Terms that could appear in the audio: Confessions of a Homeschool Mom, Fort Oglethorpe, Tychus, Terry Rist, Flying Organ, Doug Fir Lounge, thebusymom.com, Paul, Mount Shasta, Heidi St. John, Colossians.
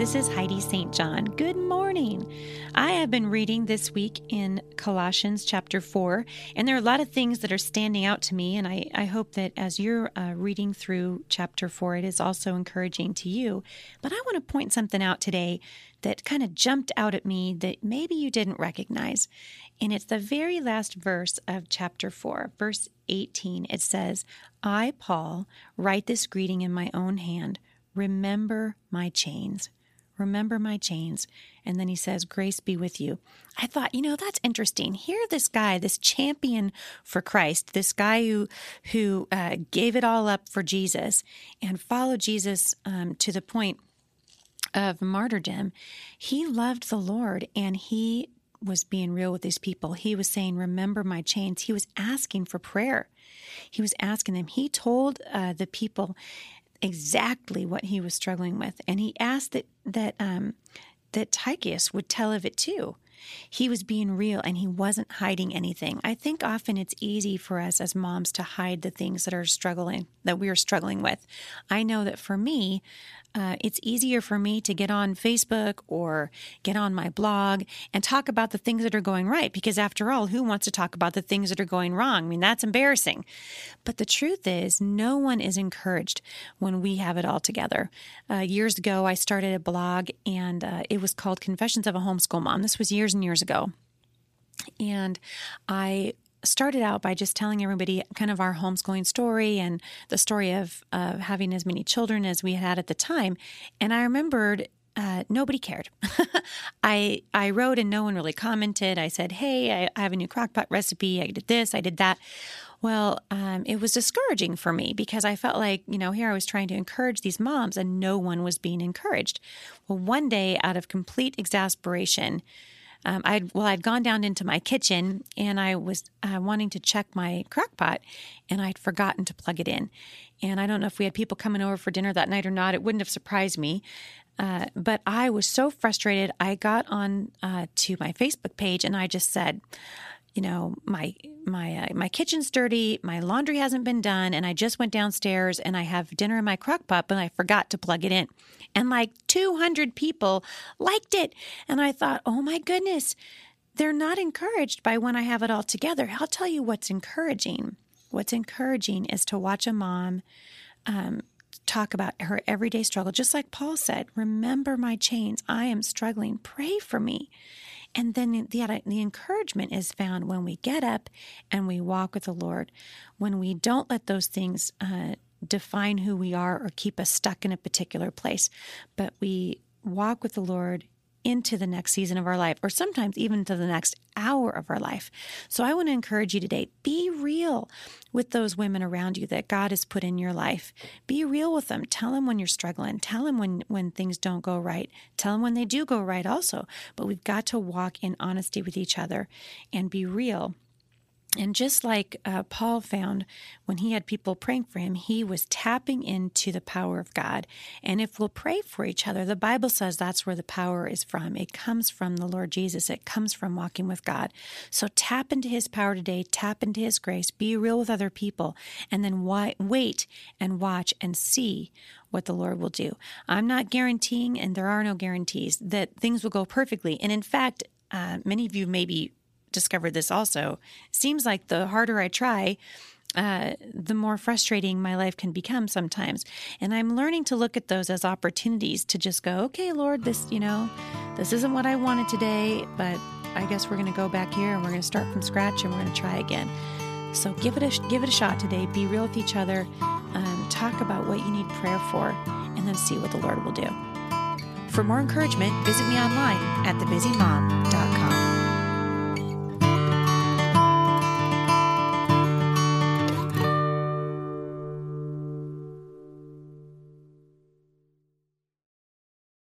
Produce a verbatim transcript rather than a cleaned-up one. This is Heidi Saint John. Good morning. I have been reading this week in Colossians chapter four, and there are a lot of things that are standing out to me, and I, I hope that as you're uh, reading through chapter four, it is also encouraging to you. But I want to point something out today that kind of jumped out at me that maybe you didn't recognize, and it's the very last verse of chapter four, verse eighteen. It says, "I, Paul, write this greeting in my own hand. Remember my chains." Remember my chains. And then he says, "Grace be with you." I thought, you know, that's interesting. Here, this guy, this champion for Christ, this guy who who uh, gave it all up for Jesus and followed Jesus um, to the point of martyrdom, he loved the Lord, and he was being real with these people. He was saying, "Remember my chains." He was asking for prayer. He was asking them. He told uh, the people exactly what he was struggling with, and he asked that that um, that Tychus would tell of it too. He was being real, and he wasn't hiding anything. I think often it's easy for us as moms to hide the things that are struggling that we are struggling with. I know that for me, uh, it's easier for me to get on Facebook or get on my blog and talk about the things that are going right, because after all, who wants to talk about the things that are going wrong? I mean, that's embarrassing. But the truth is, no one is encouraged when we have it all together. Uh, years ago, I started a blog, and uh, it was called Confessions of a Homeschool Mom. This was years and years ago. And I started out by just telling everybody kind of our homeschooling story and the story of, of having as many children as we had at the time. And I remembered uh, nobody cared. I I wrote and no one really commented. I said, "Hey, I, I have a new crock pot recipe. I did this, I did that." Well, um, it was discouraging for me, because I felt like, you know, here I was trying to encourage these moms and no one was being encouraged. Well, one day, out of complete exasperation, Um, I'd, well, I'd gone down into my kitchen, and I was uh, wanting to check my crock pot, and I'd forgotten to plug it in. And I don't know if we had people coming over for dinner that night or not. It wouldn't have surprised me. Uh, but I was so frustrated. I got on uh, to my Facebook page, and I just said, you know, my my uh, my kitchen's dirty, my laundry hasn't been done, and I just went downstairs, and I have dinner in my crock pot, but I forgot to plug it in. And like two hundred people liked it. And I thought, oh my goodness, they're not encouraged by when I have it all together. I'll tell you what's encouraging. What's encouraging is to watch a mom um, talk about her everyday struggle. Just like Paul said, "Remember my chains. I am struggling. Pray for me." And then the, the encouragement is found when we get up and we walk with the Lord, when we don't let those things uh, define who we are or keep us stuck in a particular place, but we walk with the Lord into the next season of our life, or sometimes even to the next hour of our life. So I want to encourage you today, be real with those women around you that God has put in your life. Be real with them. Tell them when you're struggling. Tell them when, when things don't go right. Tell them when they do go right also. But we've got to walk in honesty with each other and be real. And just like uh, Paul found when he had people praying for him, he was tapping into the power of God. And if we'll pray for each other, the Bible says that's where the power is from. It comes from the Lord Jesus. It comes from walking with God. So tap into his power today. Tap into his grace. Be real with other people. And then why, wait and watch and see what the Lord will do. I'm not guaranteeing, and there are no guarantees, that things will go perfectly. And in fact, uh, many of you maybe discovered this also. Seems like the harder I try, uh, the more frustrating my life can become sometimes. And I'm learning to look at those as opportunities to just go, "Okay, Lord, this, you know, this isn't what I wanted today, but I guess we're going to go back here and we're going to start from scratch and we're going to try again." So give it a, give it a shot today. Be real with each other. Um, talk about what you need prayer for, and then see what the Lord will do. For more encouragement, visit me online at the busy mom dot com.